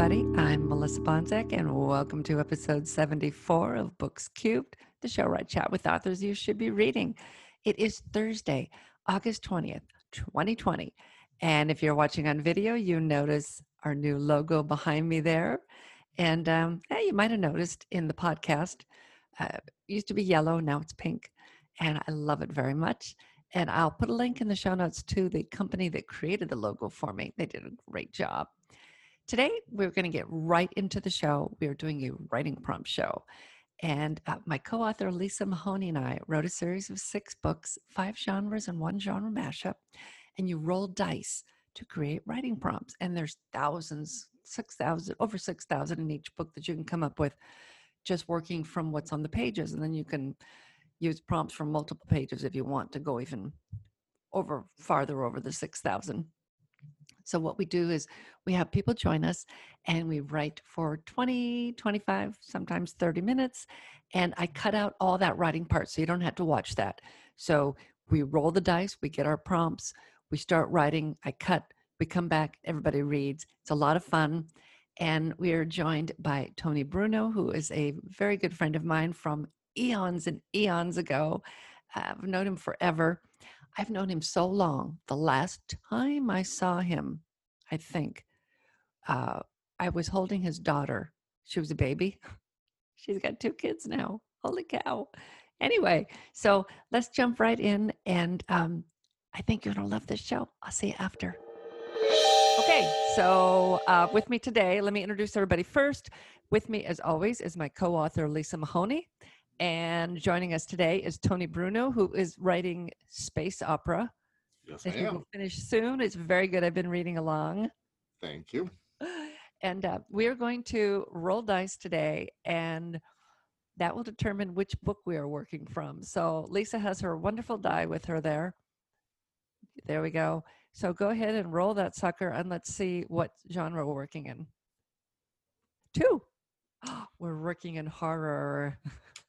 everybody. I'm Melissa Bonzek, and welcome to episode 74 of Books Cubed, the show where I chat with authors you should be reading. It is Thursday, August 20th, 2020. And if you're watching on video, you notice our new logo behind me there. And hey, you might have noticed in the podcast, it used to be yellow, now it's pink. And I love it very much. And I'll put a link in the show notes to the company that created the logo for me. They did a great job. Today, we're going to get right into the show. We are doing a writing prompt show. And my co-author, Lisa Mahoney, and I wrote a series of 6 books, 5 genres and 1 genre mashup. And you roll dice to create writing prompts. And there's thousands, 6,000, over 6,000 in each book that you can come up with just working from what's on the pages. And then you can use prompts from multiple pages if you want to go even over farther over the 6,000. So what we do is we have people join us and we write for 20, 25, sometimes 30 minutes. And I cut out all that writing part so you don't have to watch that. So we roll the dice, we get our prompts, we start writing, I cut, we come back, everybody reads. It's a lot of fun. And we are joined by Tony Bruno, who is a very good friend of mine from eons and eons ago. I've known him forever. I've known him so long. The last time I saw him, I think, I was holding his daughter. She was a baby. She's got 2 kids now. Holy cow. Anyway, so let's jump right in. And I think you're going to love this show. I'll see you after. Okay, so with me today, let me introduce everybody first. With me, as always, is my co-author, Lisa Mahoney. And joining us today is Tony Bruno, who is writing space opera. Yes, I am. Will finish soon. It's very good. I've been reading along. Thank you. And we are going to roll dice today, and that will determine which book we are working from. So Lisa has her wonderful die with her there. There we go. So go ahead and roll that sucker, and let's see what genre we're working in. 2. We're working in horror.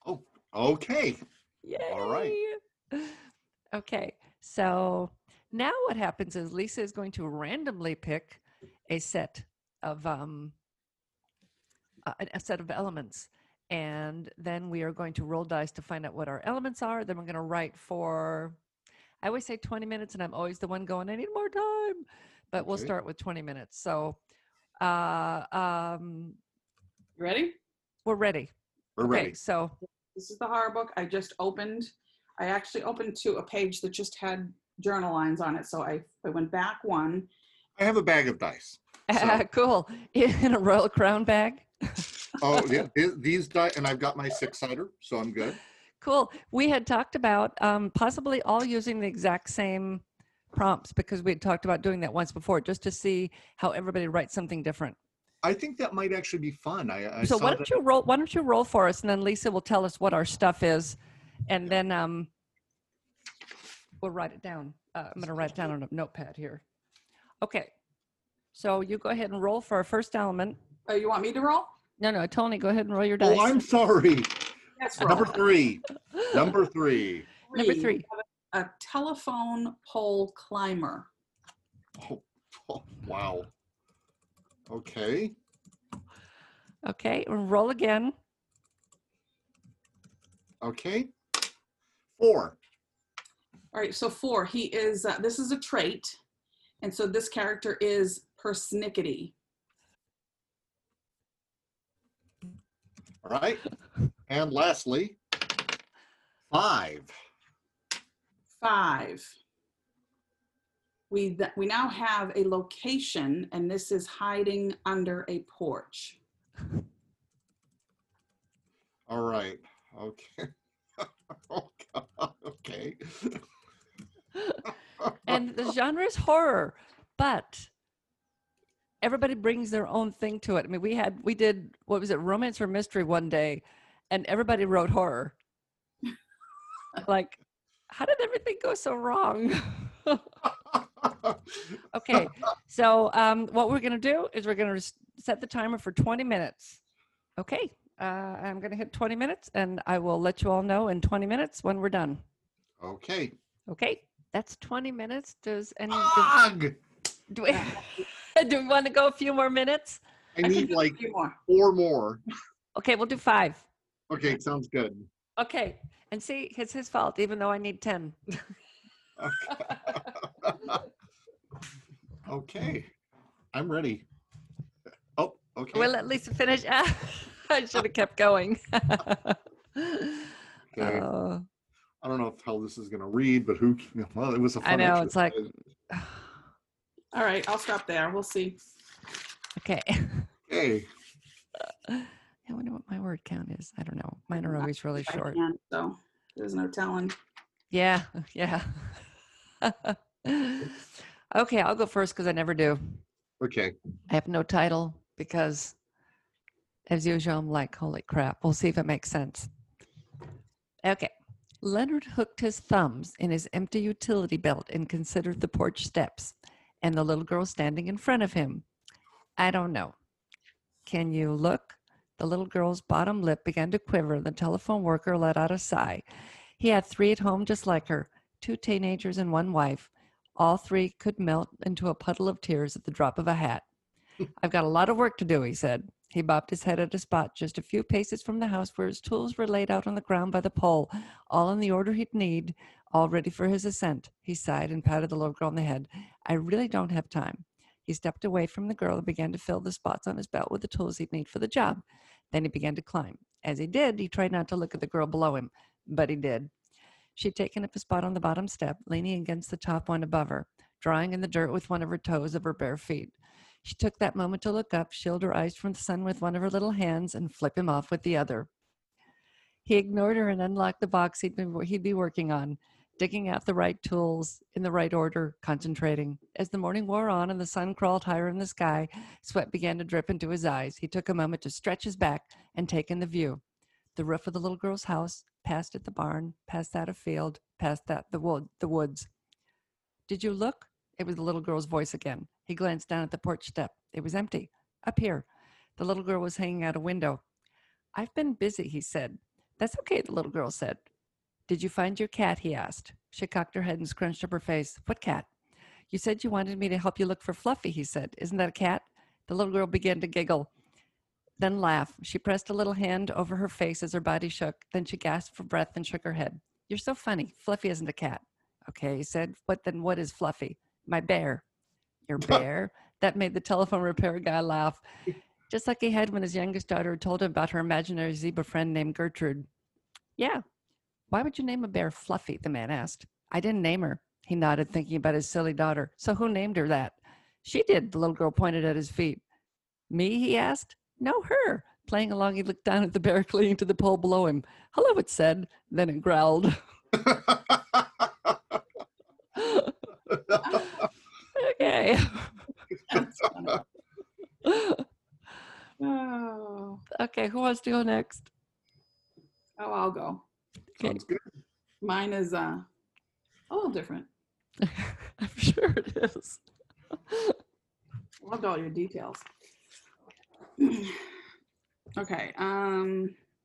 Oh, okay. Yay. All right. Okay. So now what happens is Lisa is going to randomly pick a set of elements, and then we are going to roll dice to find out what our elements are. Then we're going to write for, I always say 20 minutes, and I'm always the one going, I need more time, but we'll start with 20 minutes. So, ready? We're ready. Okay, so this is the horror book I just opened. I actually opened to a page that just had journal lines on it, so I went back 1. I have a bag of dice. So. Cool. In a Royal Crown bag? Oh, yeah. These dice, and I've got my 6-sider, so I'm good. Cool. We had talked about possibly all using the exact same prompts because we had talked about doing that once before, just to see how everybody writes something different. I think that might actually be fun. So why don't you roll for us, and then Lisa will tell us what our stuff is, and then we'll write it down. I'm gonna write it down on a notepad here. Okay, so you go ahead and roll for our first element. Oh, you want me to roll? No, Tony, go ahead and roll your dice. Oh, I'm sorry. That's wrong. Number three. A telephone pole climber. Oh wow. Okay, roll again. Okay, 4. All right, so 4. He is, this is a trait, and so this character is persnickety. All right, and lastly, 5. We now have a location, and this is hiding under a porch. All right. Okay. Oh, God. Okay. And the genre is horror, but everybody brings their own thing to it. I mean, we did what was it, romance or mystery one day, and everybody wrote horror. Like, how did everything go so wrong? Okay, so what we're going to do is we're going to set the timer for 20 minutes. Okay, I'm going to hit 20 minutes, and I will let you all know in 20 minutes when we're done. Okay, that's 20 minutes. Does any... Do we want to go a few more minutes? I need like four more. Okay, we'll do 5. Okay, sounds good. Okay, and see, it's his fault, even though I need 10. Okay, I'm ready. Oh, okay. We'll let Lisa finish. I should have kept going. Okay. I don't know how this is going to read, but who? Well, it was a fun. I know, it's like. All right, I'll stop there. We'll see. Okay. Hey. I wonder what my word count is. I don't know. Mine are always really short. So there's no telling. Yeah, yeah. Okay, I'll go first because I never do. Okay. I have no title because, as usual, I'm like, holy crap. We'll see if it makes sense. Okay. Leonard hooked his thumbs in his empty utility belt and considered the porch steps and the little girl standing in front of him. I don't know. Can you look? The little girl's bottom lip began to quiver. The telephone worker let out a sigh. He had 3 at home just like her, 2 teenagers and 1 wife. All 3 could melt into a puddle of tears at the drop of a hat. I've got a lot of work to do, he said. He bobbed his head at a spot just a few paces from the house where his tools were laid out on the ground by the pole, all in the order he'd need, all ready for his ascent. He sighed and patted the little girl on the head. I really don't have time. He stepped away from the girl and began to fill the spots on his belt with the tools he'd need for the job. Then he began to climb. As he did, he tried not to look at the girl below him, but he did. She'd taken up a spot on the bottom step, leaning against the top one above her, drawing in the dirt with one of her toes of her bare feet. She took that moment to look up, shield her eyes from the sun with one of her little hands, and flip him off with the other. He ignored her and unlocked the box he'd be working on, digging out the right tools in the right order, concentrating. As the morning wore on and the sun crawled higher in the sky, sweat began to drip into his eyes. He took a moment to stretch his back and take in the view. The roof of the little girl's house, past at the barn, past that a field, past that the woods. Did you look? It was the little girl's voice again. He glanced down at the porch step. It was empty. Up here. The little girl was hanging out a window. I've been busy, he said. That's okay, the little girl said. Did you find your cat, he asked. She cocked her head and scrunched up her face. What cat? You said you wanted me to help you look for Fluffy, he said. Isn't that a cat? The little girl began to giggle, then laugh. She pressed a little hand over her face as her body shook. Then she gasped for breath and shook her head. You're so funny. Fluffy isn't a cat. Okay, he said. But then what is Fluffy? My bear. Your bear? That made the telephone repair guy laugh, just like he had when his youngest daughter told him about her imaginary zebra friend named Gertrude. Yeah. Why would you name a bear Fluffy? The man asked. I didn't name her. He nodded, thinking about his silly daughter. So who named her that? She did, the little girl pointed at his feet. Me, he asked. No, her. Playing along, he looked down at the bear clinging to the pole below him. Hello, it said. Then it growled. Okay. That's funny. Oh. Okay, who wants to go next? Oh, I'll go. Okay. Sounds good. Mine is a little different. I'm sure it is. Loved all your details. Okay.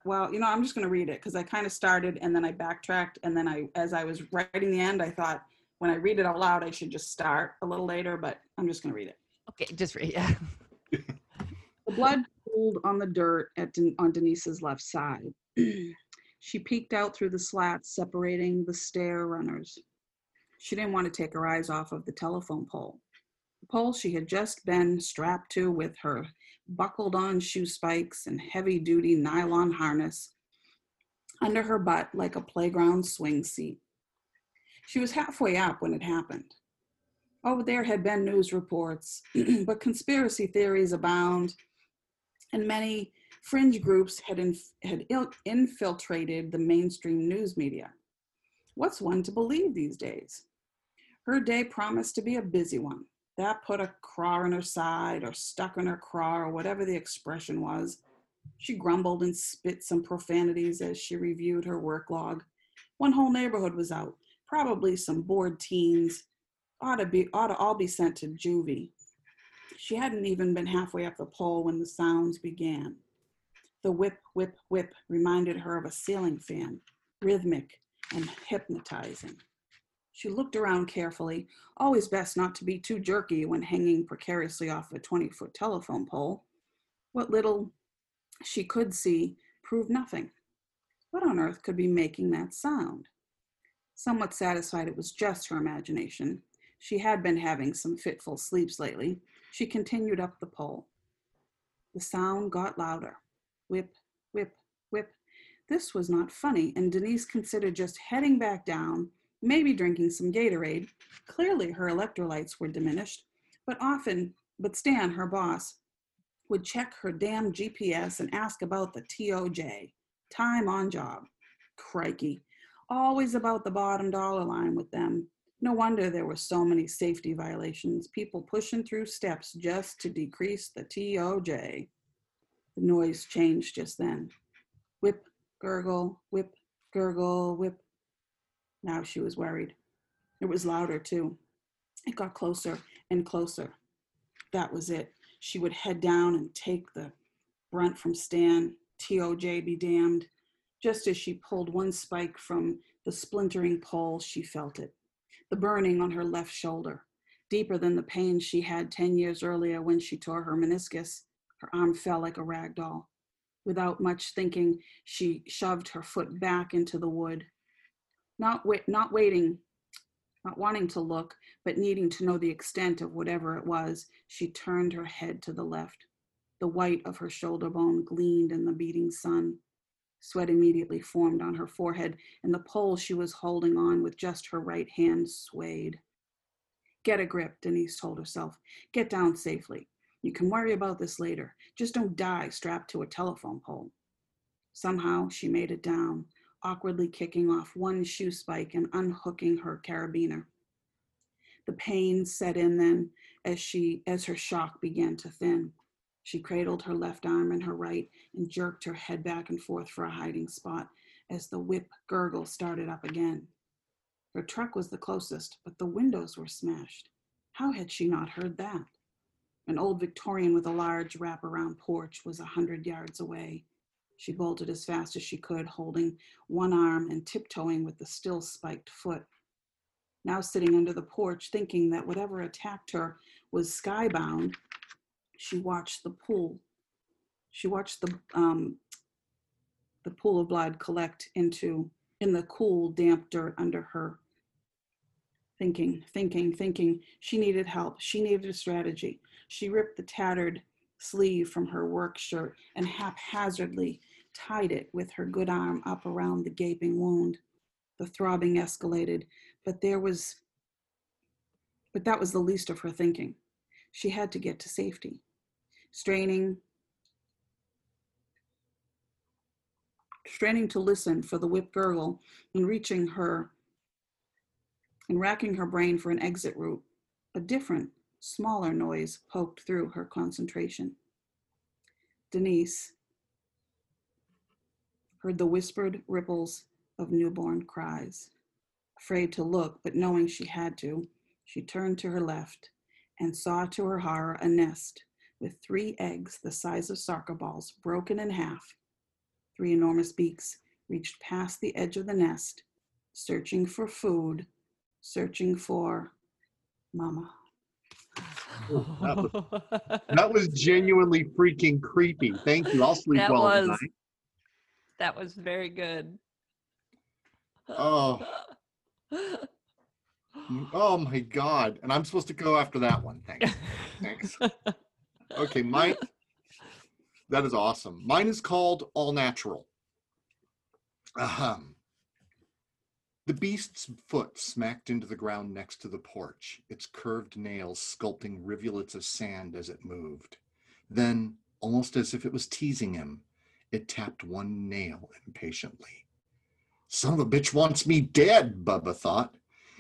Well, you know, I'm just going to read it because I kind of started and then I backtracked. And then as I was writing the end, I thought when I read it out loud, I should just start a little later, but I'm just going to read it. Okay. Just read it. Yeah. The blood pooled on the dirt on Denise's left side. She peeked out through the slats separating the stair runners. She didn't want to take her eyes off of the telephone pole. The pole she had just been strapped to with her buckled on shoe spikes and heavy-duty nylon harness under her butt like a playground swing seat. She was halfway up when it happened. Oh, there had been news reports, but conspiracy theories abound, and many fringe groups had infiltrated the mainstream news media. What's one to believe these days? Her day promised to be a busy one. That put a craw in her side or stuck in her craw or whatever the expression was. She grumbled and spit some profanities as she reviewed her work log. One whole neighborhood was out, probably some bored teens. Ought to all be sent to juvie. She hadn't even been halfway up the pole when the sounds began. The whip, whip, whip reminded her of a ceiling fan, rhythmic and hypnotizing. She looked around carefully, always best not to be too jerky when hanging precariously off a 20-foot telephone pole. What little she could see proved nothing. What on earth could be making that sound? Somewhat satisfied it was just her imagination, she had been having some fitful sleeps lately, she continued up the pole. The sound got louder. Whip, whip, whip. This was not funny, and Denise considered just heading back down, maybe drinking some Gatorade. Clearly her electrolytes were diminished, but Stan, her boss, would check her damn GPS and ask about the TOJ, time on job. Crikey. Always about the bottom dollar line with them. No wonder there were so many safety violations, people pushing through steps just to decrease the TOJ. The noise changed just then. Whip, gurgle, whip, gurgle, whip. Now she was worried. It was louder too. It got closer and closer. That was it. She would head down and take the brunt from Stan. TOJ be damned. Just as she pulled one spike from the splintering pole, she felt it. The burning on her left shoulder, deeper than the pain she had 10 years earlier when she tore her meniscus. Her arm fell like a rag doll. Without much thinking, she shoved her foot back into the wood. Not wanting to look, but needing to know the extent of whatever it was, she turned her head to the left. The white of her shoulder bone gleamed in the beating sun. Sweat immediately formed on her forehead, and the pole she was holding on with just her right hand swayed. Get a grip, Denise told herself. Get down safely. You can worry about this later. Just don't die strapped to a telephone pole. Somehow she made it down, awkwardly kicking off one shoe spike and unhooking her carabiner. The pain set in then as her shock began to thin. She cradled her left arm in her right and jerked her head back and forth for a hiding spot as the whip gurgle started up again. Her truck was the closest, but the windows were smashed. How had she not heard that? An old Victorian with a large wraparound porch was 100 yards away. She bolted as fast as she could, holding one arm and tiptoeing with the still spiked foot. Now sitting under the porch, thinking that whatever attacked her was skybound, She watched the pool of blood collect in the cool, damp dirt under her. Thinking. She needed help. She needed a strategy. She ripped the tattered sleeve from her work shirt and haphazardly tied it with her good arm up around the gaping wound. The throbbing escalated, but that was the least of her thinking. She had to get to safety. Straining to listen for the whip gurgle and racking her brain for an exit route, a different, smaller noise poked through her concentration. Denise heard the whispered ripples of newborn cries. Afraid to look, but knowing she had to, she turned to her left and saw to her horror a nest with 3 eggs the size of soccer balls broken in half. 3 enormous beaks reached past the edge of the nest, searching for food, searching for mama. Oh, that was genuinely freaking creepy. Thank you. I'll sleep well tonight. That was very good. Oh. Oh my God. And I'm supposed to go after that one. Thanks. Okay, Mike. That is awesome. Mine is called All Natural. The beast's foot smacked into the ground next to the porch, its curved nails sculpting rivulets of sand as it moved. Then, almost as if it was teasing him, it tapped one nail impatiently. Son of a bitch wants me dead, Bubba thought.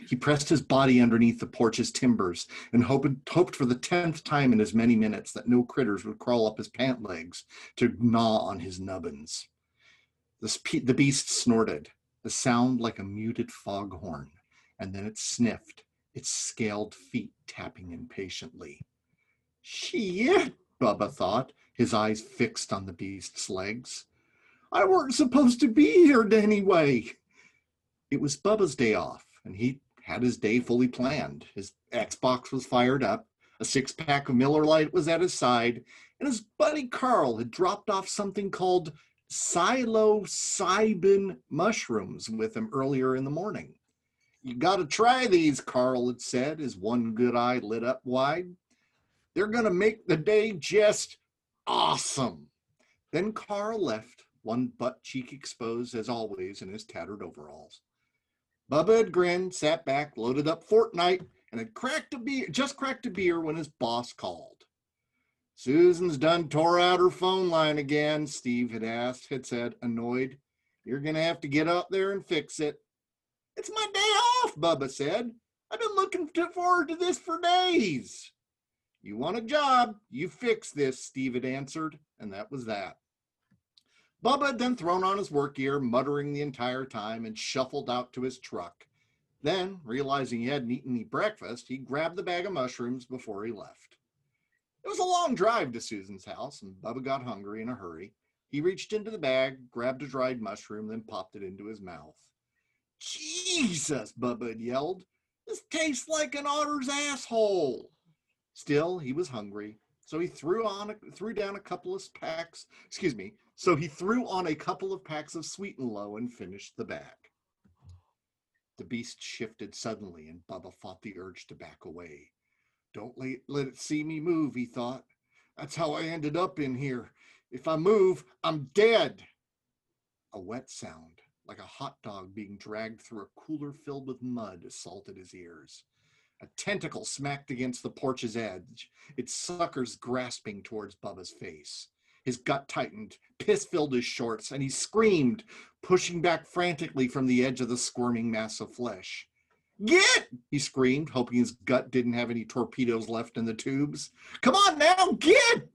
He pressed his body underneath the porch's timbers and hoped for the 10th time in as many minutes that no critters would crawl up his pant legs to gnaw on his nubbins. The beast snorted, a sound like a muted foghorn, and then it sniffed, its scaled feet tapping impatiently. Shit, Bubba thought, his eyes fixed on the beast's legs. I weren't supposed to be here anyway. It was Bubba's day off, and he had his day fully planned. His Xbox was fired up, a 6-pack of Miller Lite was at his side, and his buddy Carl had dropped off something called psilocybin mushrooms with him earlier in the morning. "You gotta try these," Carl had said, his one good eye lit up wide. "They're gonna make the day just awesome." Then Carl left, one butt cheek exposed as always in his tattered overalls. Bubba had grinned, sat back, loaded up Fortnite, and had just cracked a beer when his boss called. "Susan's done tore out her phone line again," Steve had said, annoyed. "You're gonna have to get up there and fix it." "It's my day off," Bubba said. "I've been looking forward to this for days." "You want a job, you fix this," Steve had answered, and that was that. Bubba had then thrown on his work gear, muttering the entire time, and shuffled out to his truck. Then, realizing he hadn't eaten any breakfast, he grabbed the bag of mushrooms before he left. It was a long drive to Susan's house, and Bubba got hungry in a hurry. He reached into the bag, grabbed a dried mushroom, then popped it into his mouth. "Jesus," Bubba had yelled. "This tastes like an otter's asshole." Still, he was hungry, so he threw on a couple of packs of Sweet'n Low and finished the bag. The beast shifted suddenly, and Bubba fought the urge to back away. "Don't let it see me move," he thought. "That's how I ended up in here. If I move, I'm dead." A wet sound, like a hot dog being dragged through a cooler filled with mud, assaulted his ears. A tentacle smacked against the porch's edge, its suckers grasping towards Bubba's face. His gut tightened, piss filled his shorts, and he screamed, pushing back frantically from the edge of the squirming mass of flesh. "Get!" he screamed, hoping his gut didn't have any torpedoes left in the tubes. "Come on now, get!"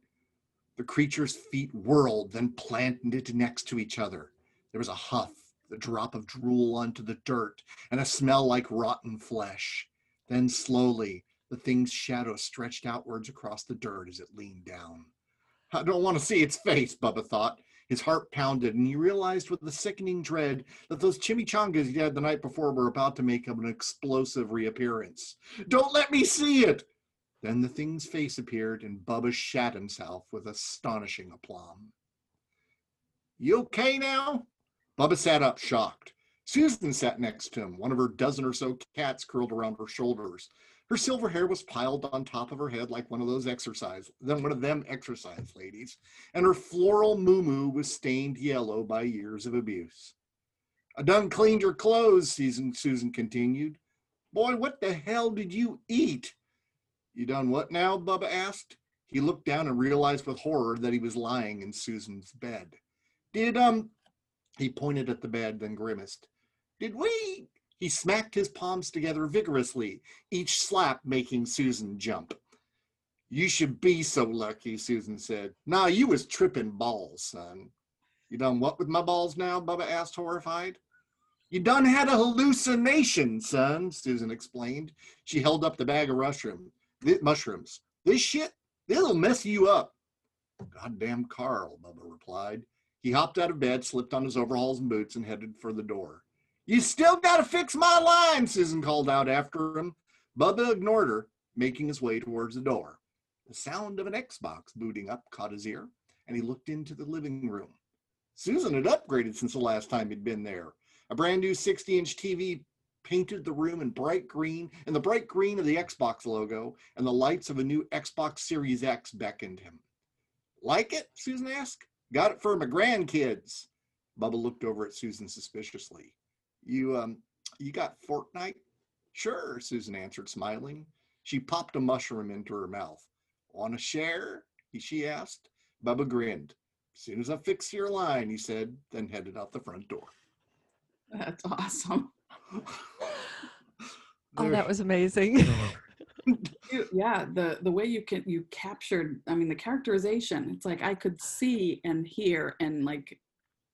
The creature's feet whirled, then planted next to each other. There was a huff, the drop of drool onto the dirt, and a smell like rotten flesh. Then slowly, the thing's shadow stretched outwards across the dirt as it leaned down. "I don't want to see its face," Bubba thought. His heart pounded, and he realized with a sickening dread that those chimichangas he had the night before were about to make an explosive reappearance. "Don't let me see it!" Then the thing's face appeared, and Bubba shat himself with astonishing aplomb. "You okay now?" Bubba sat up, shocked. Susan sat next to him, one of her dozen or so cats curled around her shoulders. Her silver hair was piled on top of her head like one of them exercise ladies, and her floral muumuu was stained yellow by years of abuse. "I done cleaned your clothes," Susan continued. "Boy, what the hell did you eat?" "You done what now?" Bubba asked. He looked down and realized with horror that he was lying in Susan's bed. He pointed at the bed, then grimaced. "Did we?" He smacked his palms together vigorously, each slap making Susan jump. "You should be so lucky," Susan said. "Nah, you was tripping balls, son." "You done what with my balls now?" Bubba asked, horrified. "You done had a hallucination, son," Susan explained. She held up the bag of mushrooms. "This shit, this'll mess you up." "Goddamn Carl," Bubba replied. He hopped out of bed, slipped on his overalls and boots, and headed for the door. "You still gotta fix my line," Susan called out after him. Bubba ignored her, making his way towards the door. The sound of an Xbox booting up caught his ear, and he looked into the living room. Susan had upgraded since the last time he'd been there. A brand new 60-inch TV painted the room in the bright green of the Xbox logo, and the lights of a new Xbox Series X beckoned him. "Like it?" Susan asked. "Got it for my grandkids." Bubba looked over at Susan suspiciously. You got Fortnite?" "Sure," Susan answered, smiling. She popped a mushroom into her mouth. "Want to share?" she asked. Bubba grinned. "As soon as I fix your line," he said, then headed out the front door. That's awesome. Oh, that was amazing. Yeah, the way you captured, I mean, the characterization, it's like I could see and hear, and like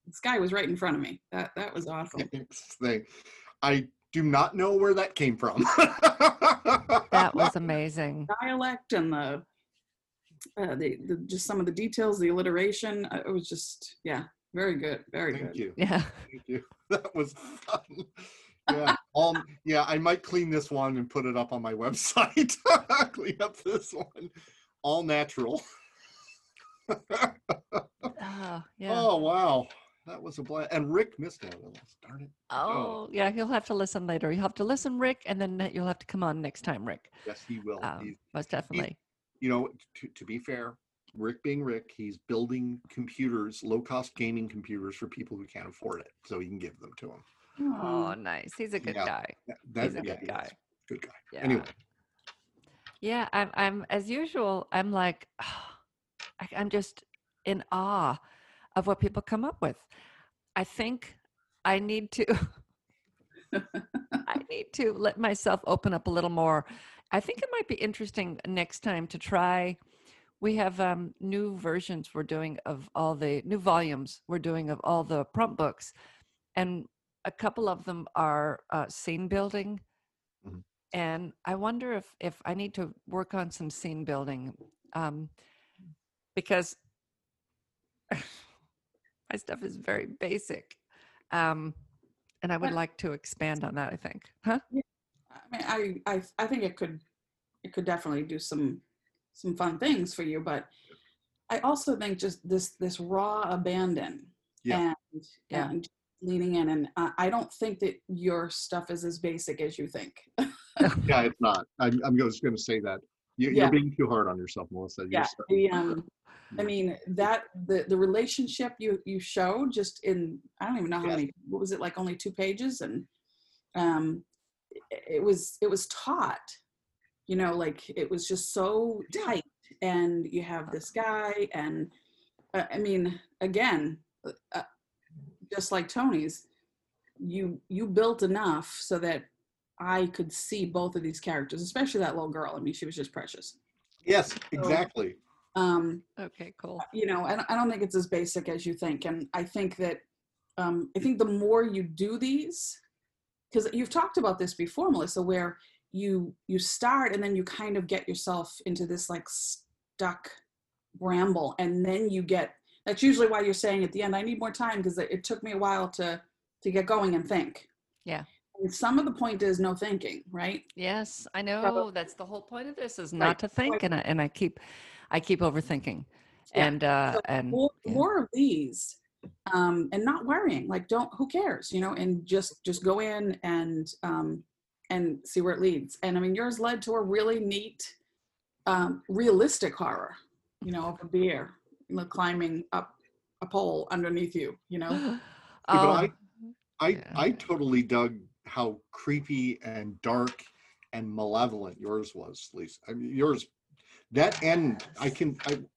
this guy was right in front of me. That was awesome. I do not know where that came from. That was amazing. The dialect and the just some of the details, the alliteration, it was just, yeah, very good, very good. Thank you. Yeah. Thank you. That was fun. Yeah, I might clean this one and put it up on my website. Clean up this one. All natural. Yeah. Oh, wow. That was a blast. And Rick missed out on this. Darn it. Oh, yeah. He'll have to listen later. You'll have to listen, Rick, and then you'll have to come on next time, Rick. Yes, he will. Most definitely. He, you know, to be fair, Rick being Rick, he's building computers, low-cost gaming computers for people who can't afford it, so he can give them to them. Oh, nice. He's a good guy. He's a good guy. Yeah. Anyway. Yeah, I'm as usual, I'm like, I'm just in awe of what people come up with. I think I need to, let myself open up a little more. I think it might be interesting next time to try. We have new versions we're doing of all the new volumes we're doing of all the prompt books. And a couple of them are scene building. Mm-hmm. And I wonder if I need to work on some scene building because my stuff is very basic, and I would like to expand on that. I think, Yeah. I mean, I think it could definitely do some fun things for you, but I also think just this raw abandon, and leaning in, and I don't think that your stuff is as basic as you think. Yeah, it's not. I'm just going to say that you're being too hard on yourself, Melissa. I mean that the relationship you showed just in, I don't even know how many, what was it, like only 2 pages, and it was taut, you know, like it was just so tight, and you have this guy, and I mean, again, just like Tony's, you built enough so that I could see both of these characters, especially that little girl. I mean, she was just precious. Yes, exactly. So, okay, cool. You know, I don't think it's as basic as you think. And I think that, I think the more you do these, because you've talked about this before, Melissa, where you start and then you kind of get yourself into this like stuck bramble. And then you get, that's usually why you're saying at the end, I need more time, because it took me a while to get going and think. Yeah. And some of the point is no thinking, right? Yes, I know. Probably. That's the whole point of this, is not to think. And I keep... overthinking, and more of these, and not worrying, like who cares, you know, and just go in and see where it leads. And I mean, yours led to a really neat, realistic horror, you know, of a bear climbing up a pole underneath you, you know. I totally dug how creepy and dark and malevolent yours was, Lisa. I mean, yours. That end,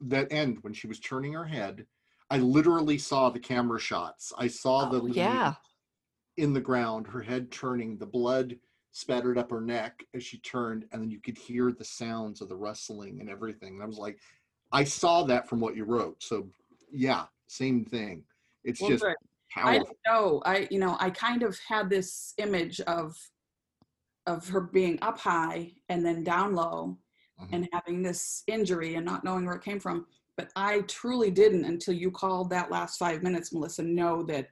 that end when she was turning her head, I literally saw the camera shots. I saw in the ground, her head turning, the blood spattered up her neck as she turned, and then you could hear the sounds of the rustling and everything. And I was like, I saw that from what you wrote. So yeah, same thing. It's just powerful. I don't know. I kind of had this image of her being up high and then down low. Mm-hmm. And having this injury and not knowing where it came from. But I truly didn't, until you called that last 5 minutes, Melissa, know that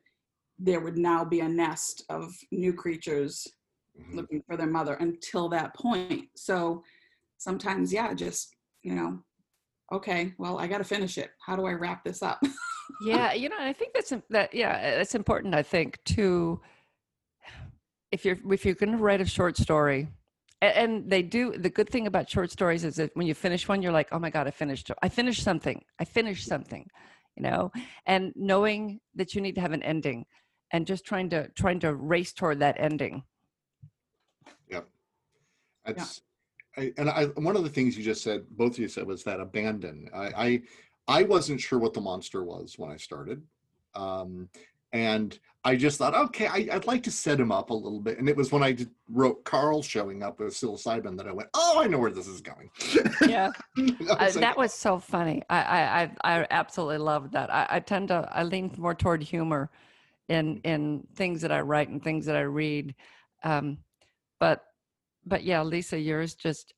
there would now be a nest of new creatures mm-hmm. looking for their mother until that point. So sometimes, just, you know, okay, well, I got to finish it. How do I wrap this up? Yeah. You know, I think that's important. I think too, if you're going to write a short story. And they do. The good thing about short stories is that when you finish one, you're like, oh my God, I finished something, you know, and knowing that you need to have an ending and just trying to race toward that ending. Yep. One of the things you just said, both of you said, was that abandon. I wasn't sure what the monster was when I started. And I just thought, okay, I'd like to set him up a little bit. And it was when I wrote Carl showing up with psilocybin that I went, oh, I know where this is going. Yeah. That was so funny. I absolutely loved that. I lean more toward humor in things that I write and things that I read. But yeah, Lisa, yours just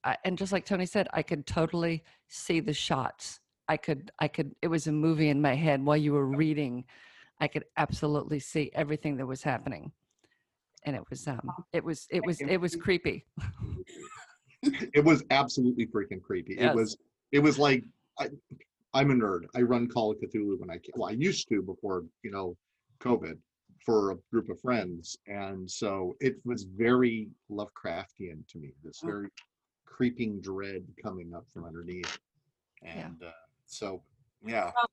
like Tony said, I could totally see the shots. It was a movie in my head while you were reading. I could absolutely see everything that was happening, and it was creepy. It was absolutely freaking creepy. Yes. It was like I'm a nerd. I run Call of Cthulhu when I can. Well, I used to before, you know, COVID, for a group of friends. And so it was very Lovecraftian to me, this very creeping dread coming up from underneath. And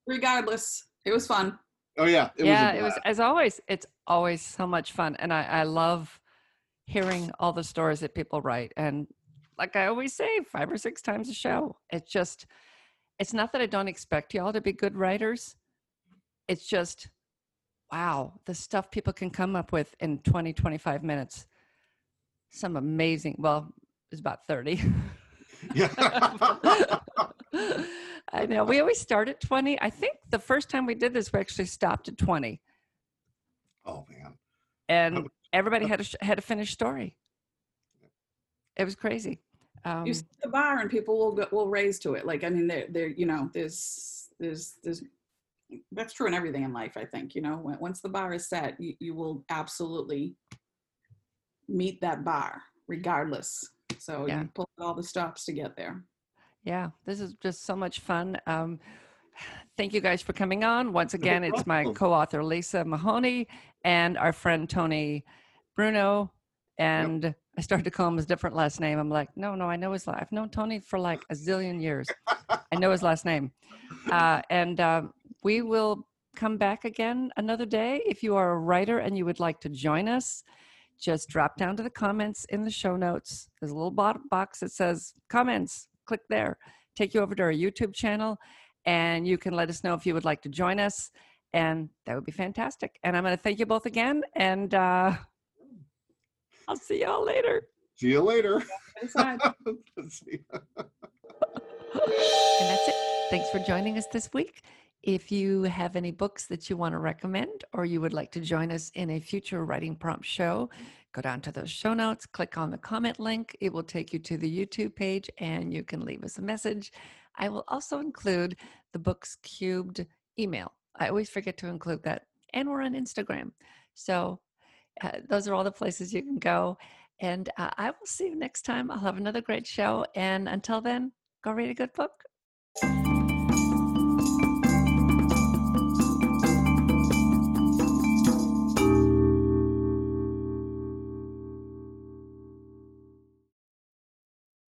regardless, it was fun. Oh yeah. It was as always, it's always so much fun. And I love hearing all the stories that people write. And like I always say, 5 or 6 times a show, it's just, it's not that I don't expect y'all to be good writers. It's just, wow, the stuff people can come up with in 20, 25 minutes. Some amazing, well, it's about 30. I know, we always start at 20. I think the first time we did this, we actually stopped at 20. Oh, man. And everybody had a finished story. It was crazy. You see the bar and people will raise to it. Like, I mean, they're, you know, there's that's true in everything in life, I think. You know, once the bar is set, you will absolutely meet that bar regardless. So you pull all the stops to get there. Yeah, this is just so much fun. Thank you guys for coming on. Once again, it's my co-author, Lisa Mahoney, and our friend, Tony Bruno. And I started to call him his different last name. I'm like, no, I know his last. I've known Tony for like a zillion years. I know his last name. We will come back again another day. If you are a writer and you would like to join us, just drop down to the comments in the show notes. There's a little box that says comments. Click there. Take you over to our YouTube channel, and you can let us know if you would like to join us. And that would be fantastic. And I'm going to thank you both again. And I'll see y'all later. See you later. And that's it. Thanks for joining us this week. If you have any books that you want to recommend, or you would like to join us in a future writing prompt show, go down to those show notes, click on the comment link. It will take you to the YouTube page and you can leave us a message. I will also include the Books Cubed email. I always forget to include that. And we're on Instagram. So those are all the places you can go. And I will see you next time. I'll have another great show. And until then, go read a good book.